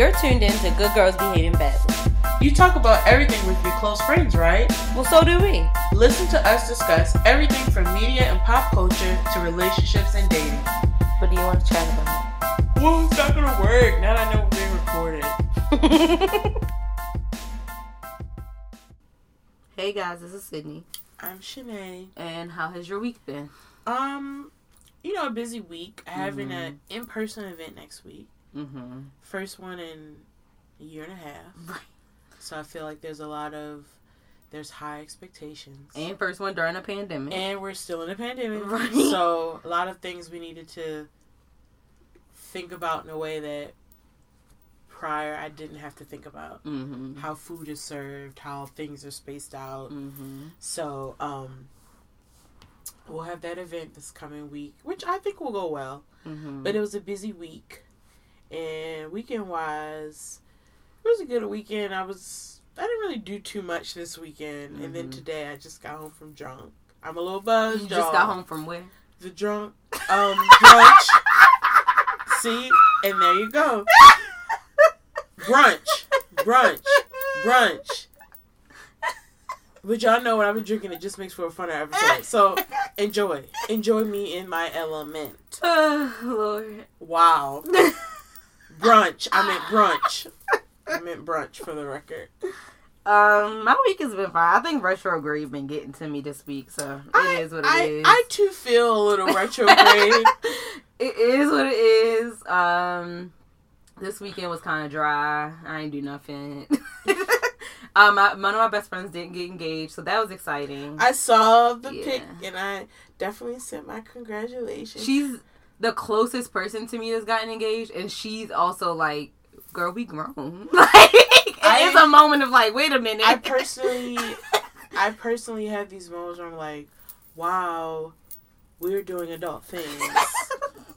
You're tuned in to Good Girls Behaving Badly. You talk about everything with your close friends, right? Well, so do we. Listen to us discuss everything from media and pop culture to relationships and dating. What do you want to chat about? Well, it's not going to work now that I know we're being recorded. Hey guys, this is Sydney. I'm Shanae. And how has your week been? A busy week. I have an in-person event next week. Mm-hmm. First one in a year and a half. Right. So I feel like there's high expectations. And first one during a pandemic. And we're still in a pandemic. Right. So a lot of things we needed to think about in a way that prior I didn't have to think about. Mm-hmm. How food is served, how things are spaced out. Mm-hmm. So we'll have that event this coming week, which I think will go well. Mm-hmm. But it was a busy week. And weekend-wise, it was a good weekend. I didn't really do too much this weekend. Mm-hmm. And then today, I just got home from drunk. I'm a little buzzed, y'all. You just got home from where? The drunk brunch. See? And there you go. Brunch. But y'all know when I've been drinking, it just makes for a funner episode. So, enjoy me in my element. Oh, Lord. Wow. Brunch. I meant brunch for the record. My week has been fine. I think retrograde been getting to me this week, so it is what it is. I too feel a little retrograde. It is what it is. This weekend was kind of dry. I didn't do nothing. One of my best friends didn't get engaged, so that was exciting. I saw the pic, and I definitely sent my congratulations. She's the closest person to me that's gotten engaged, and she's also like, girl, we grown. Like, it is a moment of like, wait a minute. I personally have these moments where I'm like, wow, we're doing adult things.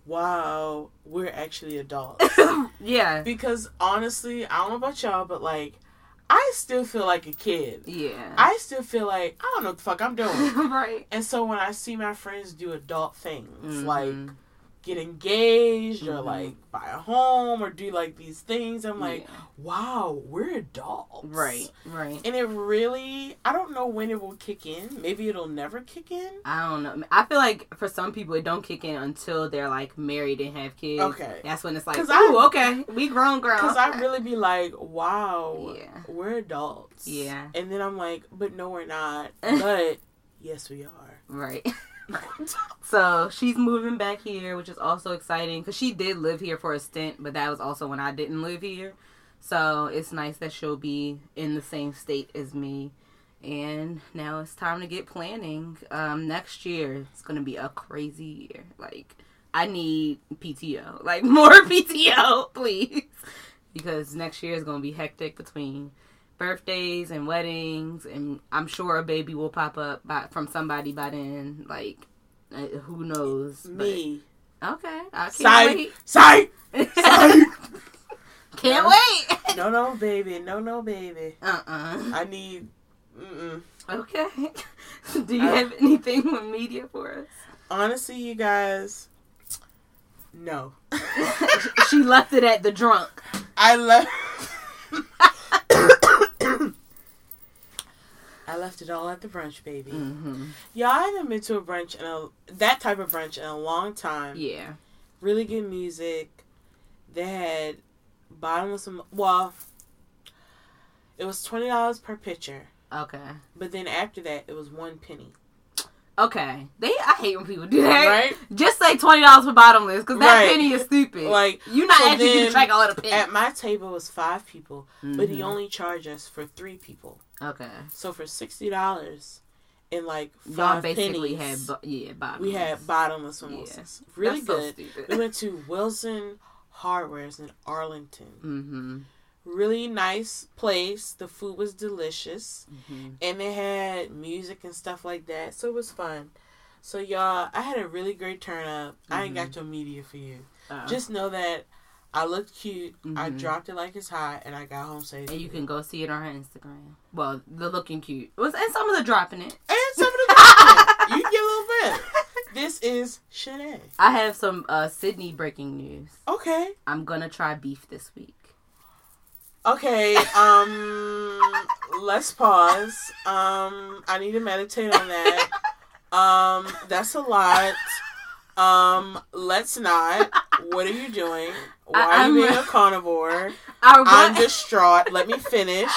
Wow, we're actually adults. Yeah. Because honestly, I don't know about y'all, but like, I still feel like a kid. Yeah. I still feel like, I don't know what the fuck I'm doing. Right. And so when I see my friends do adult things, mm-hmm. like get engaged, mm-hmm. or like buy a home or do like these things, I'm like, wow, we're adults. Right. And it really, I don't know when it will kick in. Maybe it'll never kick in. I don't know. I feel like for some people it don't kick in until they're like married and have kids. Okay. That's when it's like, ooh, okay, we grown girls. Because I really be like, wow, we're adults. Yeah. And then I'm like, but no, we're not. But yes, we are. Right. So she's moving back here, which is also exciting because she did live here for a stint, but that was also when I didn't live here, so it's nice that she'll be in the same state as me. And now it's time to get planning. Next year it's gonna be a crazy year. Like, I need PTO, like more PTO please, because next year is gonna be hectic between birthdays and weddings, and I'm sure a baby will pop up from somebody by then. Like, who knows? Me. But, okay. I can't wait. Sight. Can't wait. No, baby. I need. Okay. Do you have anything with media for us? Honestly, you guys. No. She left it at the drunk. I left it all at the brunch, baby. Mm-hmm. Y'all, I haven't been to a brunch, that type of brunch, in a long time. Yeah. Really good music. They had bottomless, well, it was $20 per picture. Okay. But then after that, it was one penny. Okay. I hate when people do that. Right? Just say $20 for bottomless, because that penny is stupid. Like, you're not actually going to track all of the penny. At my table was 5 people, mm-hmm. but he only charged us for 3 people. Okay. So for $60 and like 5 pennies, we had bottomless mimosas. Yeah. Really good. So we went to Wilson Hardwares in Arlington. Mm-hmm. Really nice place. The food was delicious, mm-hmm. and they had music and stuff like that. So it was fun. So y'all, I had a really great turn up. Mm-hmm. I ain't got your media for you. Uh-oh. Just know that. I looked cute. Mm-hmm. I dropped it like it's hot, and I got home safe. And you can go see it on her Instagram. Well, the looking cute. And some of the dropping it. You get a little bit. This is Shanae. I have some Sydney breaking news. Okay. I'm going to try beef this week. Okay, let's pause. I need to meditate on that. That's a lot. Let's not. What are you doing? Why are you being a carnivore? I'm distraught. Let me finish.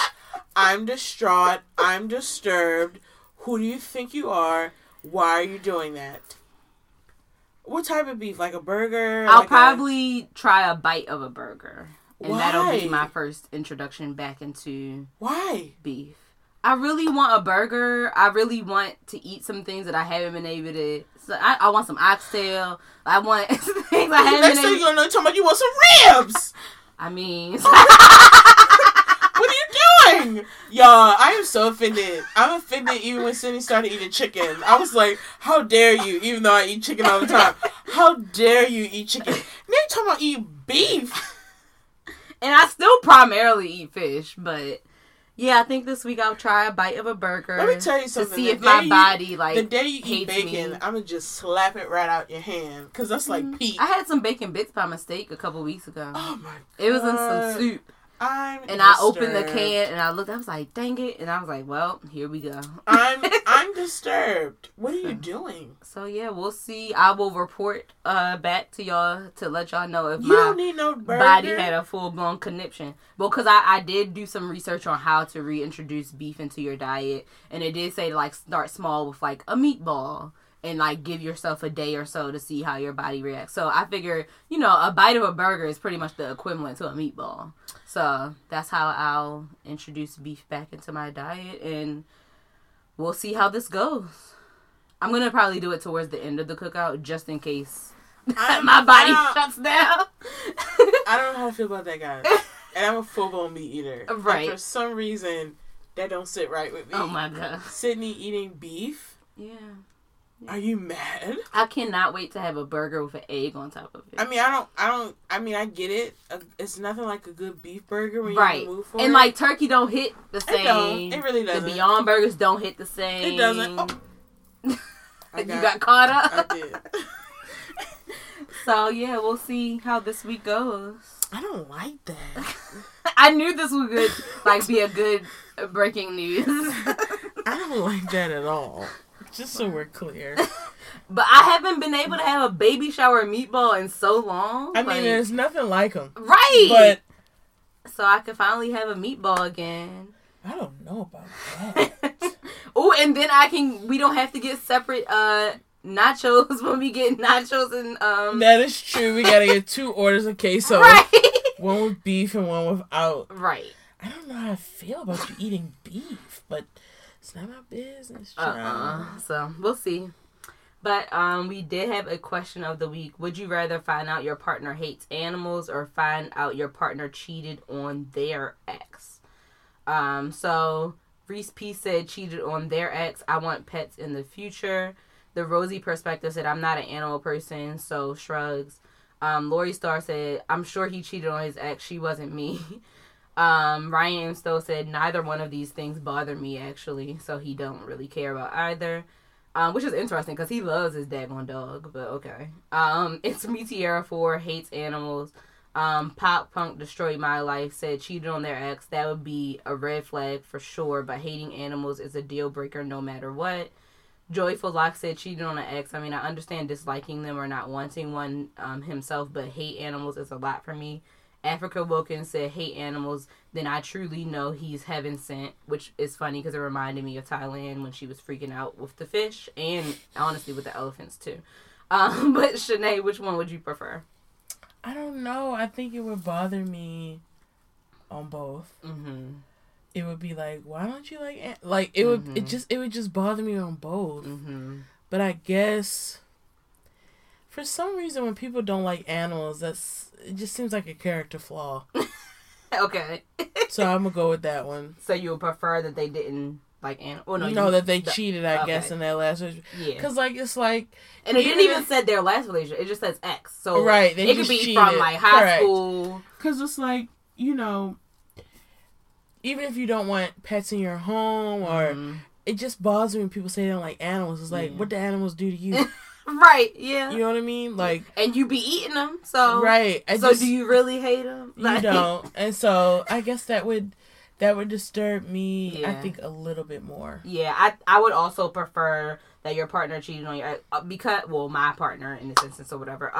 I'm distraught. I'm disturbed. Who do you think you are? Why are you doing that? What type of beef? Like a burger? I'll probably try a bite of a burger. And that'll be my first introduction back into beef. I really want a burger. I really want to eat some things that I haven't been able to. So I want some oxtail. I want things I haven't. Next thing you're gonna know, talking about you want some ribs. I mean, what are you doing, y'all? I am so offended. I'm offended even when Cindy started eating chicken. I was like, how dare you? Even though I eat chicken all the time, how dare you eat chicken? Now you're talking about eating beef. And I still primarily eat fish, but. Yeah, I think this week I'll try a bite of a burger. Let me tell you something. To see if my body, like, hates me. The day you eat bacon, I'm going to just slap it right out your hand. Because that's like peak. I had some bacon bits by mistake a couple weeks ago. Oh, my God. It was in some soup. And I opened the can and I looked. I was like, dang it. And I was like, well, here we go. I'm disturbed. What are you doing? So, yeah, we'll see. I will report back to y'all to let y'all know if my body had a full-blown conniption. Well, because I did do some research on how to reintroduce beef into your diet. And it did say, like, start small with, like, a meatball. And, like, give yourself a day or so to see how your body reacts. So, I figure, you know, a bite of a burger is pretty much the equivalent to a meatball. So, that's how I'll introduce beef back into my diet. And we'll see how this goes. I'm going to probably do it towards the end of the cookout just in case my body shuts down. I don't know how I feel about that, guys. And I'm a full-blown meat eater. Right. And for some reason, that don't sit right with me. Oh, my God. Sydney eating beef? Yeah. Are you mad? I cannot wait to have a burger with an egg on top of it. I mean, I get it. It's nothing like a good beef burger when you move for it. And, like, turkey don't hit the same. It don't. It really doesn't. The Beyond Burgers don't hit the same. It doesn't. Oh. You got caught up? I did. So, yeah, we'll see how this week goes. I don't like that. I knew this would be a good breaking news. I don't like that at all. Just so we're clear. But I haven't been able to have a baby shower meatball in so long. I mean, there's nothing like them. Right. But so I can finally have a meatball again. I don't know about that. Oh, and then we don't have to get separate nachos when we get nachos and That is true. We gotta get two orders of queso. Right. One with beef and one without. Right. I don't know how I feel about you eating beef, but it's not my business. So, we'll see. But we did have a question of the week. Would you rather find out your partner hates animals or find out your partner cheated on their ex? So, Reese P said cheated on their ex. I want pets in the future. The Rosie Perspective said I'm not an animal person, so shrugs. Lori Starr said I'm sure he cheated on his ex. She wasn't me. Ryan Stowe said neither one of these things bother me, actually, so he don't really care about either, which is interesting because he loves his daggone dog, but okay. It's Me Tierra 4 hates animals. Pop Punk Destroyed My Life said cheated on their ex. That would be a red flag for sure, but hating animals is a deal breaker no matter what. Joyful Locke said cheated on an ex. I mean, I understand disliking them or not wanting one himself, but hate animals is a lot for me. Africa Wilkins said, hate animals, then I truly know he's heaven sent, which is funny because it reminded me of Thailand when she was freaking out with the fish and, honestly, with the elephants, too. But, Shanae, which one would you prefer? I don't know. I think it would bother me on both. Mm-hmm. It would be like, why don't you like, it would, mm-hmm. it would just bother me on both. Mm-hmm. But I guess for some reason, when people don't like animals, it just seems like a character flaw. Okay. So I'm going to go with that one. So you would prefer that they didn't like animals? Well, no, that they cheated, I guess, in their last relationship. Yeah. Because, like, it's like. And it didn't even say their last relationship. It just says X. So right, they it could be cheated. From, like, high school. Because it's like, you know, even if you don't want pets in your home or. Mm-hmm. It just bothers me when people say they don't like animals. It's like, what do animals do to you? Right, yeah. You know what I mean? Like, and you be eating them, so. Right. So do you really hate them? Like, you don't. And so I guess that would disturb me, yeah. I think, a little bit more. Yeah, I would also prefer that your partner cheated on you, because, well, my partner in this instance or whatever.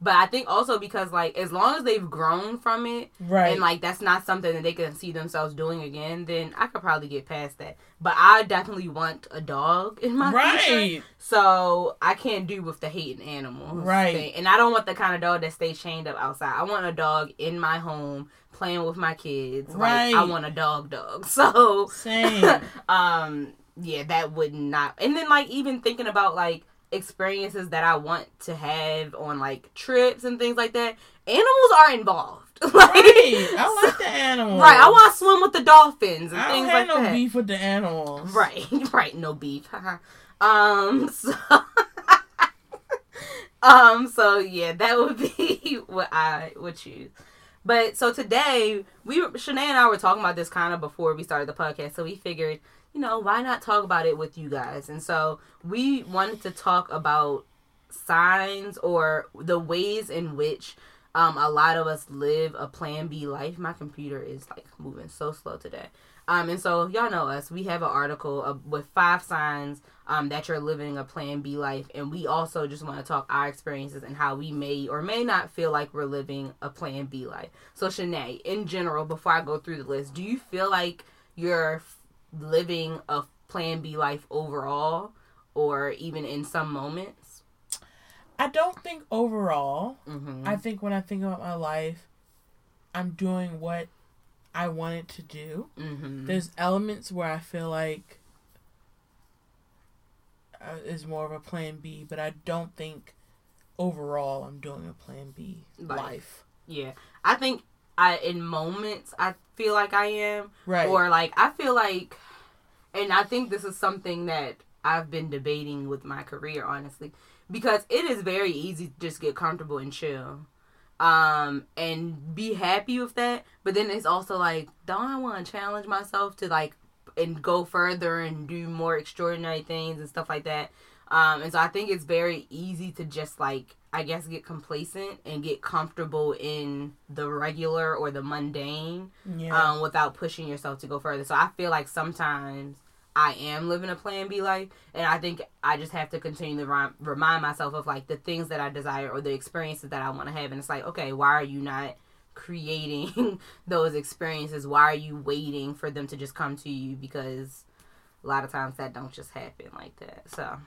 But I think also because, like, as long as they've grown from it, right, and, like, that's not something that they can see themselves doing again, then I could probably get past that. But I definitely want a dog in my future. So I can't do with the hating animals. Right. Thing. And I don't want the kind of dog that stays chained up outside. I want a dog in my home playing with my kids. Right. Like, I want a dog. So. Same. Yeah, that would not. And then, like, even thinking about, like, experiences that I want to have on, like, trips and things like that, animals are involved. Like, right. I like the animals. Right. I want to swim with the dolphins and things like that. I don't have no beef with the animals. Right. No beef. So, yeah, that would be what I would choose. But, so today, Shanae and I were talking about this kind of before we started the podcast, so we figured, you know, why not talk about it with you guys? And so we wanted to talk about signs or the ways in which a lot of us live a Plan B life. My computer is, like, moving so slow today. And so y'all know us. We have an article with 5 signs that you're living a Plan B life. And we also just want to talk our experiences and how we may or may not feel like we're living a Plan B life. So, Shanae, in general, before I go through the list, do you feel like you're living a Plan B life overall, or even in some moments? I don't think overall. Mm-hmm. I think when I think about my life, I'm doing what I wanted to do. Mm-hmm. There's elements where I feel like is more of a Plan B, but I don't think overall I'm doing a Plan B life. Yeah. I think in moments, I feel like I am. Right. Or, like, I feel like, and I think this is something that I've been debating with my career, honestly, because it is very easy to just get comfortable and chill and be happy with that. But then it's also like, don't I want to challenge myself to, like, and go further and do more extraordinary things and stuff like that? And so I think it's very easy to just, like, I guess, get complacent and get comfortable in the regular or the mundane, yeah, without pushing yourself to go further. So I feel like sometimes I am living a Plan B life, and I think I just have to continue to remind myself of, like, the things that I desire or the experiences that I want to have. And it's like, okay, why are you not creating those experiences? Why are you waiting for them to just come to you? Because a lot of times that don't just happen like that. So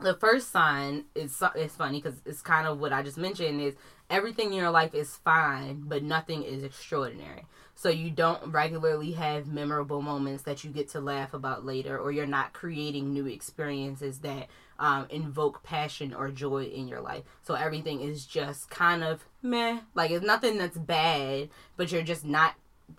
the first sign is funny because it's kind of what I just mentioned is everything in your life is fine, but nothing is extraordinary. So you don't regularly have memorable moments that you get to laugh about later, or you're not creating new experiences that invoke passion or joy in your life. So everything is just kind of meh. Like, it's nothing that's bad, but you're just not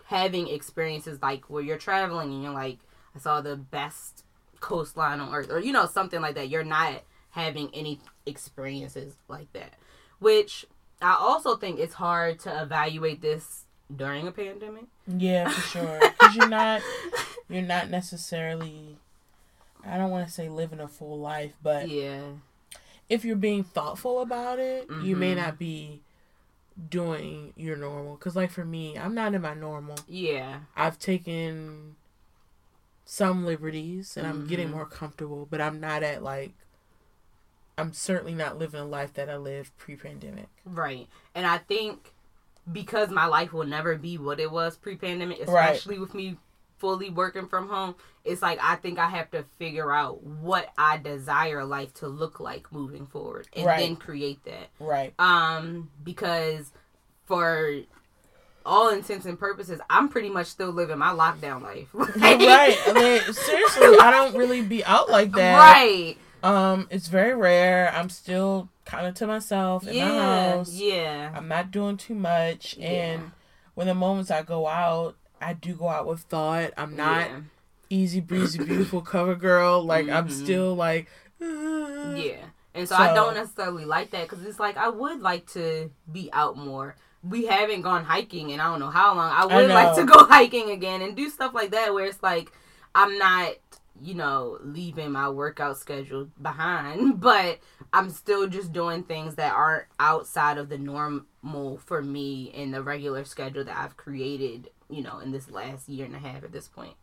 having experiences like where you're traveling and you're like, I saw the best coastline on earth, or, you know, something like that. You're not having any experiences like that, which I also think it's hard to evaluate this during a pandemic. Yeah, for sure. Because you're not necessarily, I don't want to say living a full life, but yeah, if you're being thoughtful about it, mm-hmm, you may not be doing your normal. Because, like, for me, I'm not in my normal. Yeah, I've taken some liberties, and I'm mm-hmm getting more comfortable, but I'm not at, like, I'm certainly not living a life that I lived pre-pandemic. Right. And I think because my life will never be what it was pre-pandemic, especially right with me fully working from home, it's like I think I have to figure out what I desire life to look like moving forward, and right then create that. Right. Because for all intents and purposes, I'm pretty much still living my lockdown life. Right. Right. I mean, seriously, I don't really be out like that. Right. It's very rare. I'm still kind of to myself in my house. Yeah. I'm not doing too much. And when the moments I go out, I do go out with thought. I'm not easy breezy, beautiful cover girl. Like, mm-hmm, I'm still like, yeah. And so I don't necessarily like that, because it's like I would like to be out more. We haven't gone hiking in I don't know how long. I would like to go hiking again and do stuff like that, where it's like I'm not you know, leaving my workout schedule behind, but I'm still just doing things that aren't outside of the normal for me in the regular schedule that I've created, you know, in this last year and a half at this point.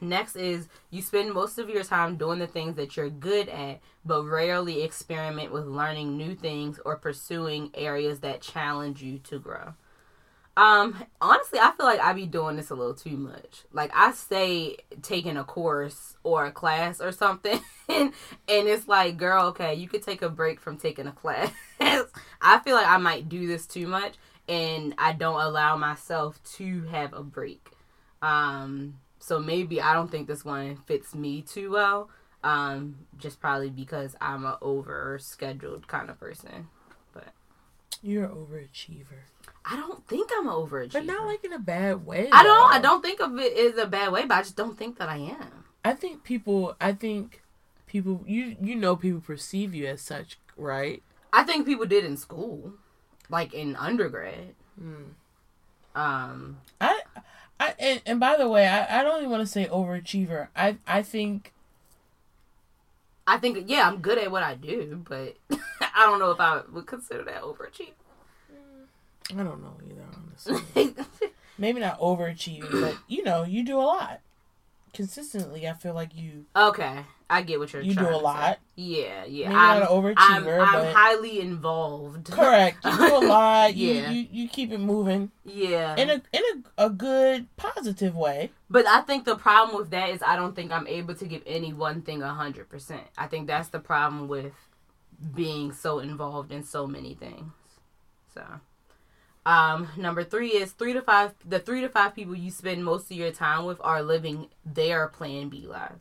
Next is you spend most of your time doing the things that you're good at, but rarely experiment with learning new things or pursuing areas that challenge you to grow. Honestly, I feel like I be doing this a little too much. Like, I say taking a course or a class or something, and it's like, girl, okay, you could take a break from taking a class. I feel like I might do this too much, and I don't allow myself to have a break. So maybe I don't think this one fits me too well, just probably because I'm an over-scheduled kind of person. But you're an overachiever. I don't think I'm an overachiever. But not like in a bad way. I don't think of it as a bad way, but I just don't think that I am. I think people, you know, people perceive you as such, right? I think people did in school, like in undergrad. And by the way, I don't even want to say overachiever. I think, yeah, I'm good at what I do, but I don't know if I would consider that overachieving. I don't know either, honestly. Maybe not overachieving, but, you know, you do a lot. Consistently, I feel like you... Okay, I get what you're trying to say. You do a lot. Yeah. Maybe I'm not an overachiever, I'm highly involved. Correct. You do a lot. Yeah. You keep it moving. Yeah. In a good, positive way. But I think the problem with that is I don't think I'm able to give any one thing 100%. I think that's the problem with being so involved in so many things. So... number 3 is 3 to 5. The 3 to 5 people you spend most of your time with are living their plan B lives.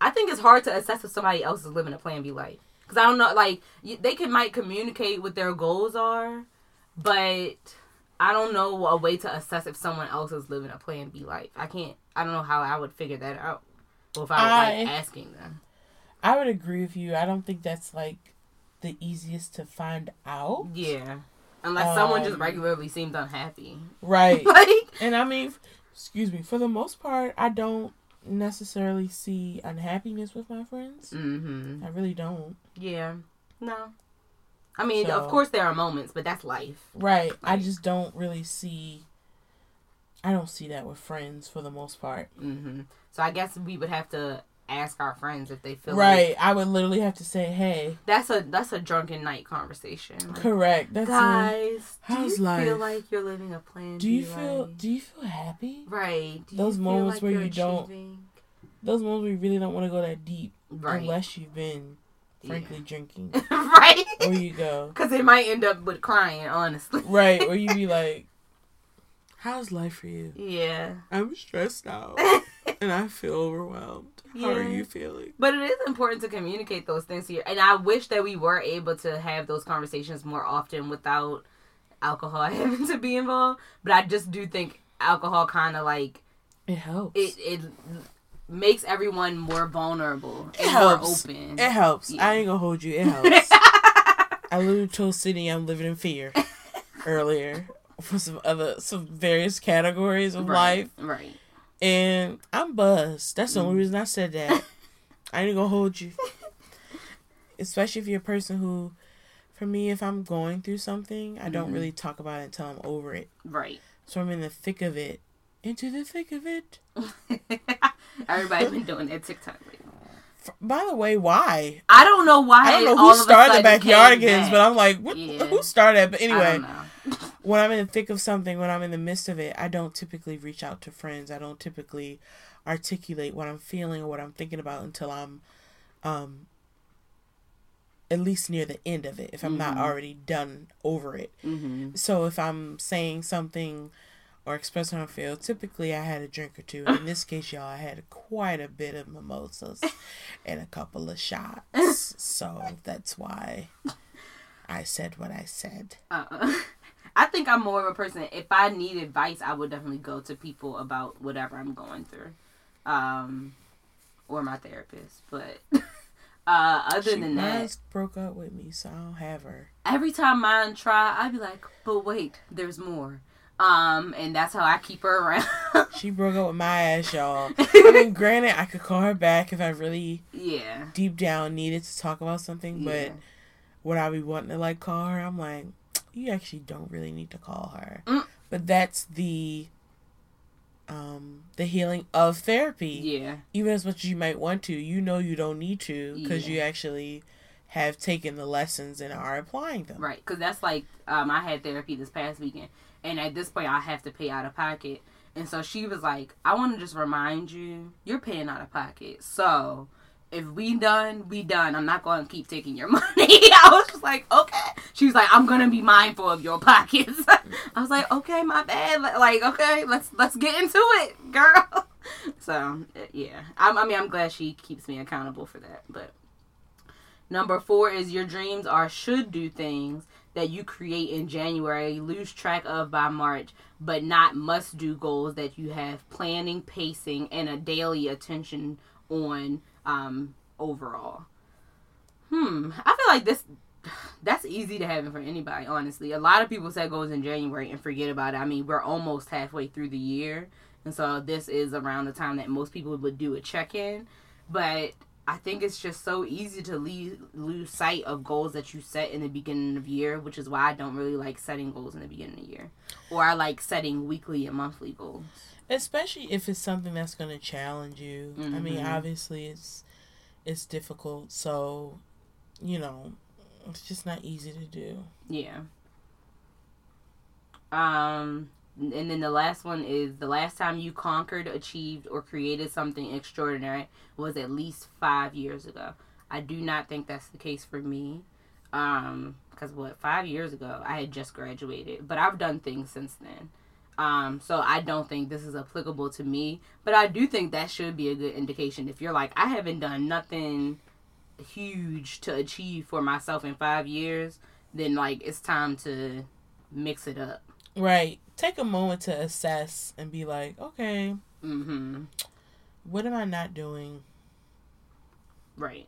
I think it's hard to assess if somebody else is living a plan B life. Cause I don't know, like they might communicate what their goals are, but I don't know a way to assess if someone else is living a plan B life. I don't know how I would figure that out. Well, if I was like asking them. I would agree with you. I don't think that's like the easiest to find out. Yeah. Unless someone just regularly seems unhappy. Right. And I mean, excuse me, for the most part, I don't necessarily see unhappiness with my friends. Mm-hmm. I really don't. Yeah. No. I mean, so, of course there are moments, but that's life. Right. Like, I just don't really see, I don't see that with friends for the most part. Mm-hmm. So I guess we would have to ask our friends if they feel right. Like, I would literally have to say, "Hey, that's a drunken night conversation." Like, correct. That's guys. How's life? Do you feel like you're living a plan? Do you feel happy? Right. Those moments where you don't. Those moments where you really don't want to go that deep, right? Unless you've been, frankly, drinking, right? Or you go because it might end up with crying, honestly. Right. Or you be like, "How's life for you?" Yeah. I'm stressed out. And I feel overwhelmed. Yeah. How are you feeling? But it is important to communicate those things here. And I wish that we were able to have those conversations more often without alcohol having to be involved. But I just do think alcohol kind of like... It helps. It makes everyone more vulnerable. It helps. More open. It helps. Yeah. I ain't gonna hold you. It helps. I literally told Sydney I'm living in fear earlier for some various categories of life. Right. And I'm buzzed. That's the only reason I said that. I ain't gonna hold you. Especially if you're a person who, for me, if I'm going through something, I don't really talk about it until I'm over it. Right. So I'm in the thick of it. Into the thick of it. Everybody's been doing that TikTok lately. By the way, why? I don't know why. I don't know who started the Backyardigans, but I'm like, who started it? But anyway. I don't know. When I'm in the thick of something, when I'm in the midst of it, I don't typically reach out to friends. I don't typically articulate what I'm feeling or what I'm thinking about until I'm at least near the end of it, if I'm not already done over it. Mm-hmm. So if I'm saying something or expressing how I feel, typically I had a drink or two. And in this case, y'all, I had quite a bit of mimosas and a couple of shots. So that's why I said what I said. I think I'm more of a person, if I need advice, I would definitely go to people about whatever I'm going through. Or my therapist. But other than that. She broke up with me, so I don't have her. Every time mine try, I'd be like, but wait, there's more. And that's how I keep her around. She broke up with my ass, y'all. I mean, granted, I could call her back if I really deep down needed to talk about something, but would I be wanting to, like, call her? I'm like, you actually don't really need to call her. Mm. But that's the healing of therapy. Yeah. Even as much as you might want to, you know you don't need to, because you actually have taken the lessons and are applying them. Right, because that's like, I had therapy this past weekend. And at this point, I have to pay out of pocket. And so she was like, I want to just remind you, you're paying out of pocket. So if we done, we done. I'm not going to keep taking your money. I was just like, okay. She was like, I'm going to be mindful of your pockets. I was like, okay, my bad. Like, okay, let's get into it, girl. So, yeah. I'm glad she keeps me accountable for that. But number 4 is your dreams are should do things that you create in January, lose track of by March, but not must-do goals that you have planning, pacing, and a daily attention on overall. I feel like that's easy to happen for anybody, honestly. A lot of people set goals in January and forget about it. I mean, we're almost halfway through the year, and so this is around the time that most people would do a check-in, but I think it's just so easy to lose sight of goals that you set in the beginning of the year, which is why I don't really like setting goals in the beginning of the year. Or I like setting weekly and monthly goals. Especially if it's something that's going to challenge you. Mm-hmm. I mean, obviously it's difficult, so, you know, it's just not easy to do. Yeah. And then the last one is the last time you conquered, achieved, or created something extraordinary was at least 5 years ago. I do not think that's the case for me. 5 years ago, I had just graduated. But I've done things since then. So I don't think this is applicable to me. But I do think that should be a good indication. If you're like, I haven't done nothing huge to achieve for myself in 5 years, then, like, it's time to mix it up. Right. Take a moment to assess and be like, okay, what am I not doing? Right.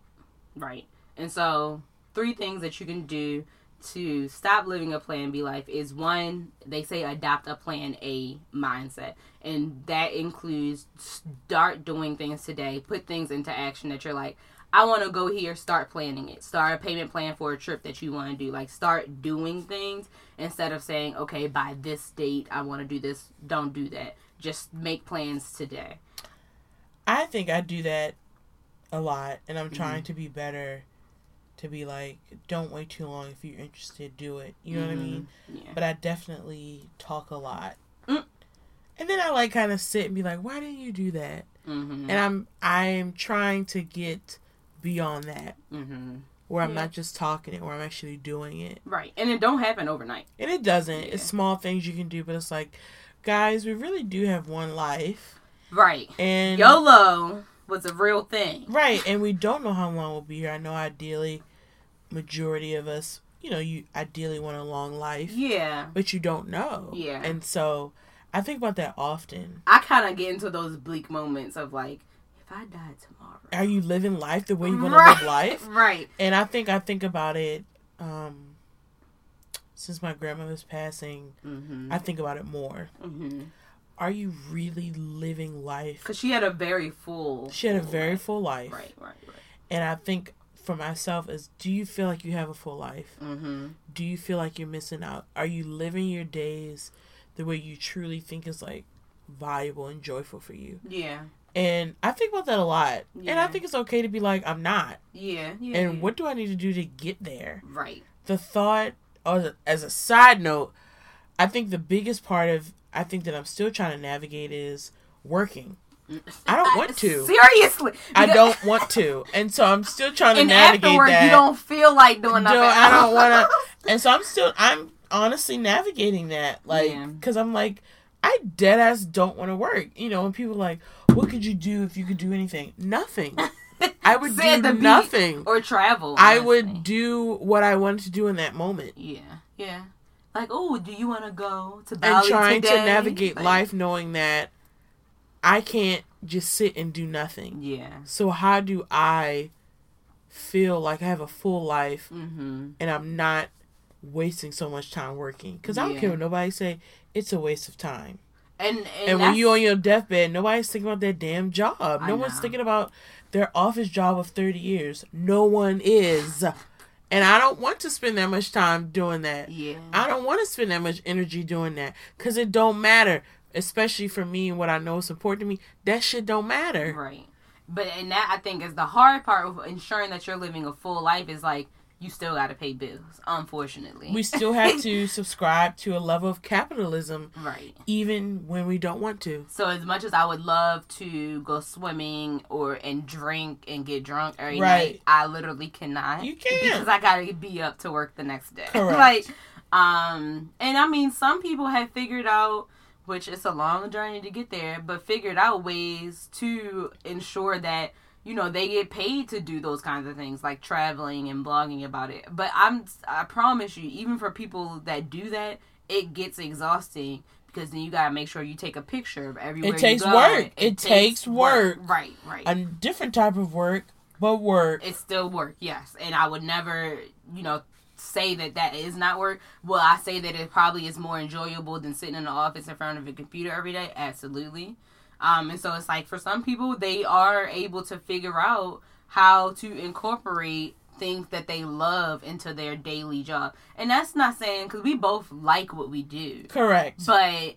And so 3 things that you can do to stop living a plan B life is 1, they say adopt a plan A mindset. And that includes start doing things today, put things into action that you're like, I want to go here, start planning it. Start a payment plan for a trip that you want to do. Like, start doing things instead of saying, okay, by this date, I want to do this. Don't do that. Just make plans today. I think I do that a lot, and I'm trying to be better to be like, don't wait too long. If you're interested, do it. You know what I mean? Yeah. But I definitely talk a lot. And then I, like, kind of sit and be like, why didn't you do that? And I'm trying to get beyond that, where I'm not just talking it, where I'm actually doing it. Right, and it don't happen overnight. And it doesn't. Yeah. It's small things you can do, but it's like, guys, we really do have one life. Right. And YOLO was a real thing. Right, and we don't know how long we'll be here. I know ideally, majority of us, you know, you ideally want a long life. Yeah. But you don't know. Yeah. And so, I think about that often. I kind of get into those bleak moments of like, if I die tomorrow, are you living life the way you want to live life? Right. And I think about it since my grandmother's passing. I think about it more. Are you really living life? Because she had a very full. She had a very full life. Right. And I think for myself is, do you feel like you have a full life? Do you feel like you're missing out? Are you living your days the way you truly think is like valuable and joyful for you? Yeah. And I think about that a lot. Yeah. And I think it's okay to be like, I'm not. Yeah. And what do I need to do to get there? Right. The thought, as a side note, I think the biggest part of, I think that I'm still trying to navigate is working. I don't want to. Seriously. I don't want to. And so I'm still trying to navigate that. And afterward, you don't feel like doing nothing. No, I don't want to. And so I'm honestly navigating that. Like, because I'm like, I dead ass don't want to work. You know, when people are like, what could you do if you could do anything? Nothing. I would do nothing. Or travel. I would do what I wanted to do in that moment. Yeah. Like, oh, do you want to go to Bali today? And trying to navigate life knowing that I can't just sit and do nothing. Yeah. So how do I feel like I have a full life and I'm not wasting so much time working. Because I don't care what nobody say, it's a waste of time. And when you're on your deathbed, nobody's thinking about their damn job. No one's thinking about their office job of 30 years. No one is. And I don't want to spend that much time doing that. Yeah. I don't want to spend that much energy doing that. Because it don't matter. Especially for me and what I know is important to me. That shit don't matter. Right. And that, I think, is the hard part of ensuring that you're living a full life is, like, you still got to pay bills, unfortunately. We still have to subscribe to a level of capitalism. Right. Even when we don't want to. So as much as I would love to go swimming and drink and get drunk every night, I literally cannot. You can't. Because I got to be up to work the next day. Correct. And I mean, some people have figured out, which it's a long journey to get there, but figured out ways to ensure that, you know, they get paid to do those kinds of things, like traveling and blogging about it. But I promise you, even for people that do that, it gets exhausting because then you got to make sure you take a picture of everywhere you go. It takes work. It takes work. Right. A different type of work, but work. It's still work, yes. And I would never, you know, say that is not work. Well, I say that it probably is more enjoyable than sitting in the office in front of a computer every day. Absolutely. And so it's like for some people, they are able to figure out how to incorporate things that they love into their daily job. And that's not saying, because we both like what we do. Correct. But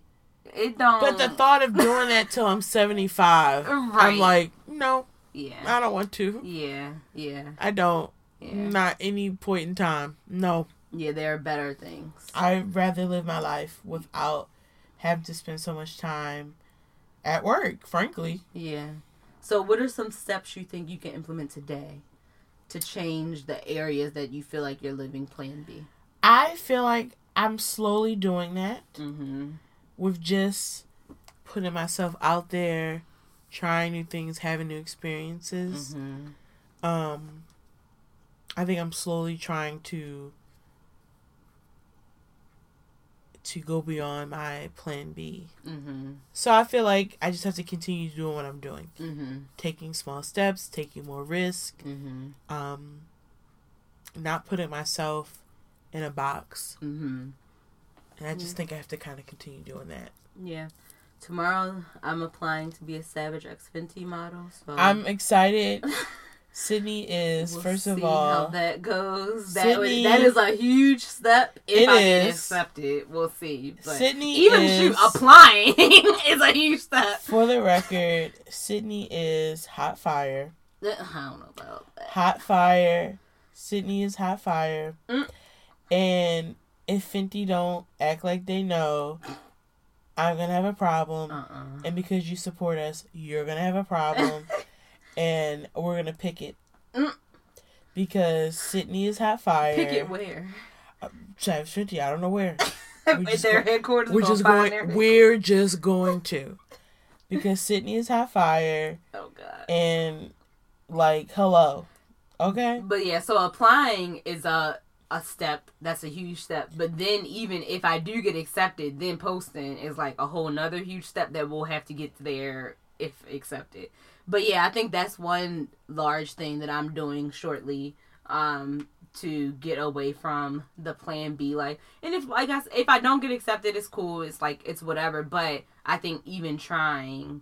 it don't. But the thought of doing that till I'm 75, right. I'm like, no, I don't want to. Yeah. I don't. Yeah. Not any point in time. No. Yeah, there are better things. I'd rather live my life without having to spend so much time at work, frankly. Yeah. So what are some steps you think you can implement today to change the areas that you feel like you're living plan B? I feel like I'm slowly doing that with just putting myself out there, trying new things, having new experiences. I think I'm slowly trying to go beyond my plan B. So I feel like I just have to continue doing what I'm doing. Taking small steps, taking more risk, not putting myself in a box. And I just think I have to kind of continue doing that. Yeah. Tomorrow I'm applying to be a Savage X Fenty model. So I'm excited. Sydney is, first of all... We'll see how that goes. That is a huge step. If I can accept it, we'll see. But Sydney applying is a huge step. For the record, Sydney is hot fire. I don't know about that. Hot fire. Sydney is hot fire. And if Fenty don't act like they know, I'm going to have a problem. And because you support us, you're going to have a problem. And we're going to pick it. Because Sydney is hot fire. Pick it where? Savage Fenty, I don't know where. Their headquarters. We're just going to. Because Sydney is hot fire. Oh, God. And, like, hello. Okay? But, yeah, so applying is a step. That's a huge step. But then even if I do get accepted, then posting is, like, a whole nother huge step that we'll have to get there if accepted. But yeah, I think that's one large thing that I'm doing shortly to get away from the plan B life. And if I don't get accepted, it's cool. It's like, it's whatever. But I think even trying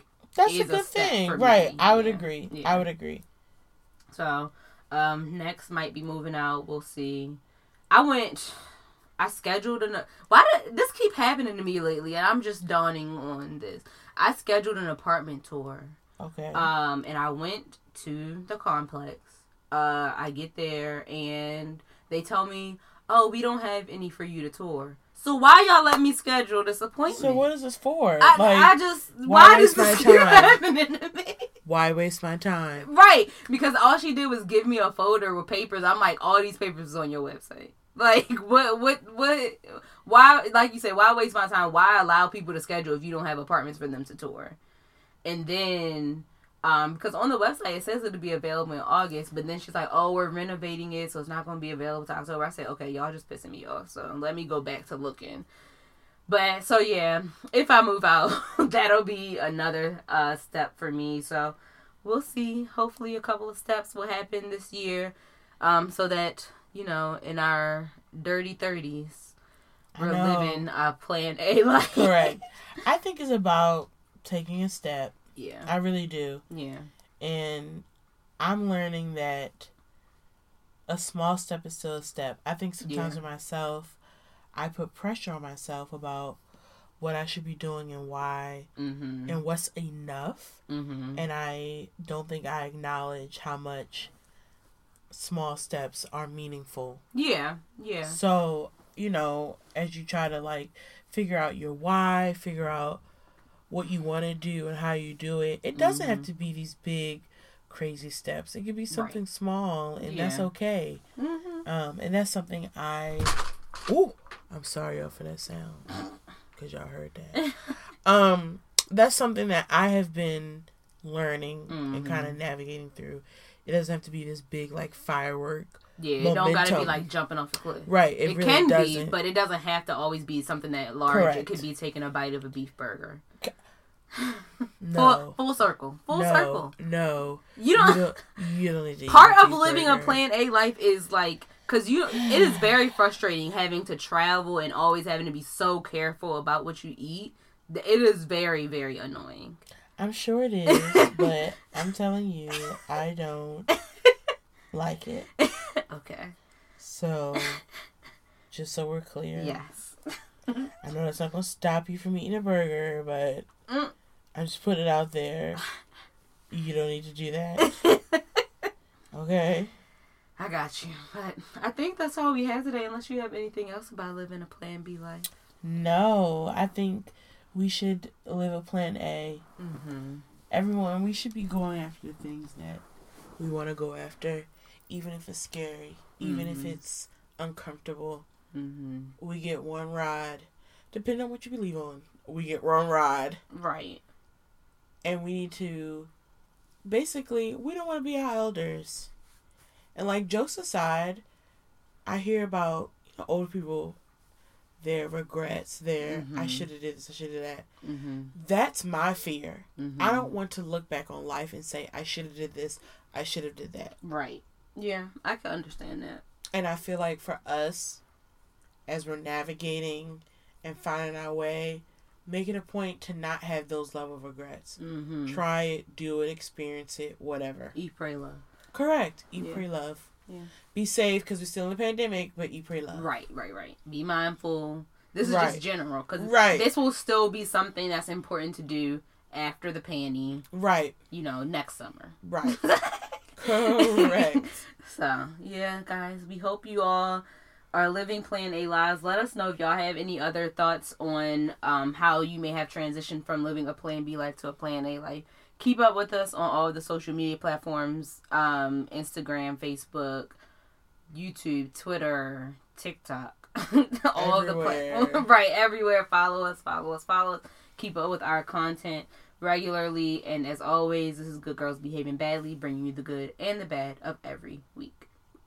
is a good thing. Right. I would agree. Yeah. I would agree. So next might be moving out. We'll see. I scheduled why did this keep happening to me lately? And I'm just dawning on this. I scheduled an apartment tour. Okay. And I went to the complex. I get there and they tell me, "Oh, we don't have any for you to tour." So why y'all let me schedule this appointment? So what is this for? Why does this keep happening to me? Why waste my time? Right, because all she did was give me a folder with papers. I'm like, all these papers is on your website. Like, what? Why? Like you said, why waste my time? Why allow people to schedule if you don't have apartments for them to tour? And then, because on the website, it says it'll be available in August. But then she's like, oh, we're renovating it, so it's not going to be available to October. I said, okay, y'all just pissing me off. So let me go back to looking. But, so, yeah, if I move out, that'll be another step for me. So we'll see. Hopefully a couple of steps will happen this year so that, you know, in our dirty 30s were living a Plan A life. Correct. I think it's about taking a step. Yeah. I really do. Yeah. And I'm learning that a small step is still a step. I think sometimes with myself, I put pressure on myself about what I should be doing and why and what's enough. Mm-hmm. And I don't think I acknowledge how much small steps are meaningful. Yeah, yeah. So, you know, as you try to, like, figure out your why, figure out what you want to do and how you do it, it doesn't have to be these big, crazy steps. It could be something small, and that's okay. Mm-hmm. And that's something I... Ooh! I'm sorry, y'all, for that sound. Because y'all heard that. That's something that I have been learning and kind of navigating through. It doesn't have to be this big, like, firework. Yeah, momentum. It don't gotta be, like, jumping off a cliff. Right, it really can doesn't. Be, but it doesn't have to always be something that large. Correct. It could be taking a bite of a beef burger. No. Full circle. Full circle. No. You don't need to eat part of living burger. A Plan A life is, like... Because it is very frustrating having to travel and always having to be so careful about what you eat. It is very, very annoying. I'm sure it is, but I'm telling you, I don't like it. Okay. So, just so we're clear. Yes. I know that's not going to stop you from eating a burger, but I just put it out there. You don't need to do that. Okay. I got you. But I think that's all we have today, unless you have anything else about living a Plan B life. No, I think we should live a Plan A. Mm-hmm. Everyone, we should be going after the things that we want to go after, even if it's scary, even if it's uncomfortable. Mm-hmm. We get one ride. Depending on what you believe on, we get one ride. Right. And we need to... Basically, we don't want to be our elders. And like jokes aside, I hear about older people, their regrets, their I should have did this, I should have that. Mm-hmm. That's my fear. Mm-hmm. I don't want to look back on life and say I should have did this, I should have did that. Right. Yeah, I can understand that. And I feel like for us, as we're navigating and finding our way, make it a point to not have those level of regrets. Mm-hmm. Try it, do it, experience it, whatever. Eat, pray, love. Correct. Eat, pray, love. Yeah. Be safe because we're still in the pandemic, but eat, pray, love. Right. Be mindful. This is just general because this will still be something that's important to do after the panty. Right. You know, next summer. Right. Correct. So, yeah, guys, we hope you all are living Plan A lives. Let us know if y'all have any other thoughts on how you may have transitioned from living a Plan B life to a Plan A life. Keep up with us on all of the social media platforms, Instagram, Facebook, YouTube, Twitter, TikTok, all everywhere. Of the platforms. Right, everywhere. Follow us. Keep up with our content regularly. And as always, this is Good Girls Behaving Badly, bringing you the good and the bad of every week.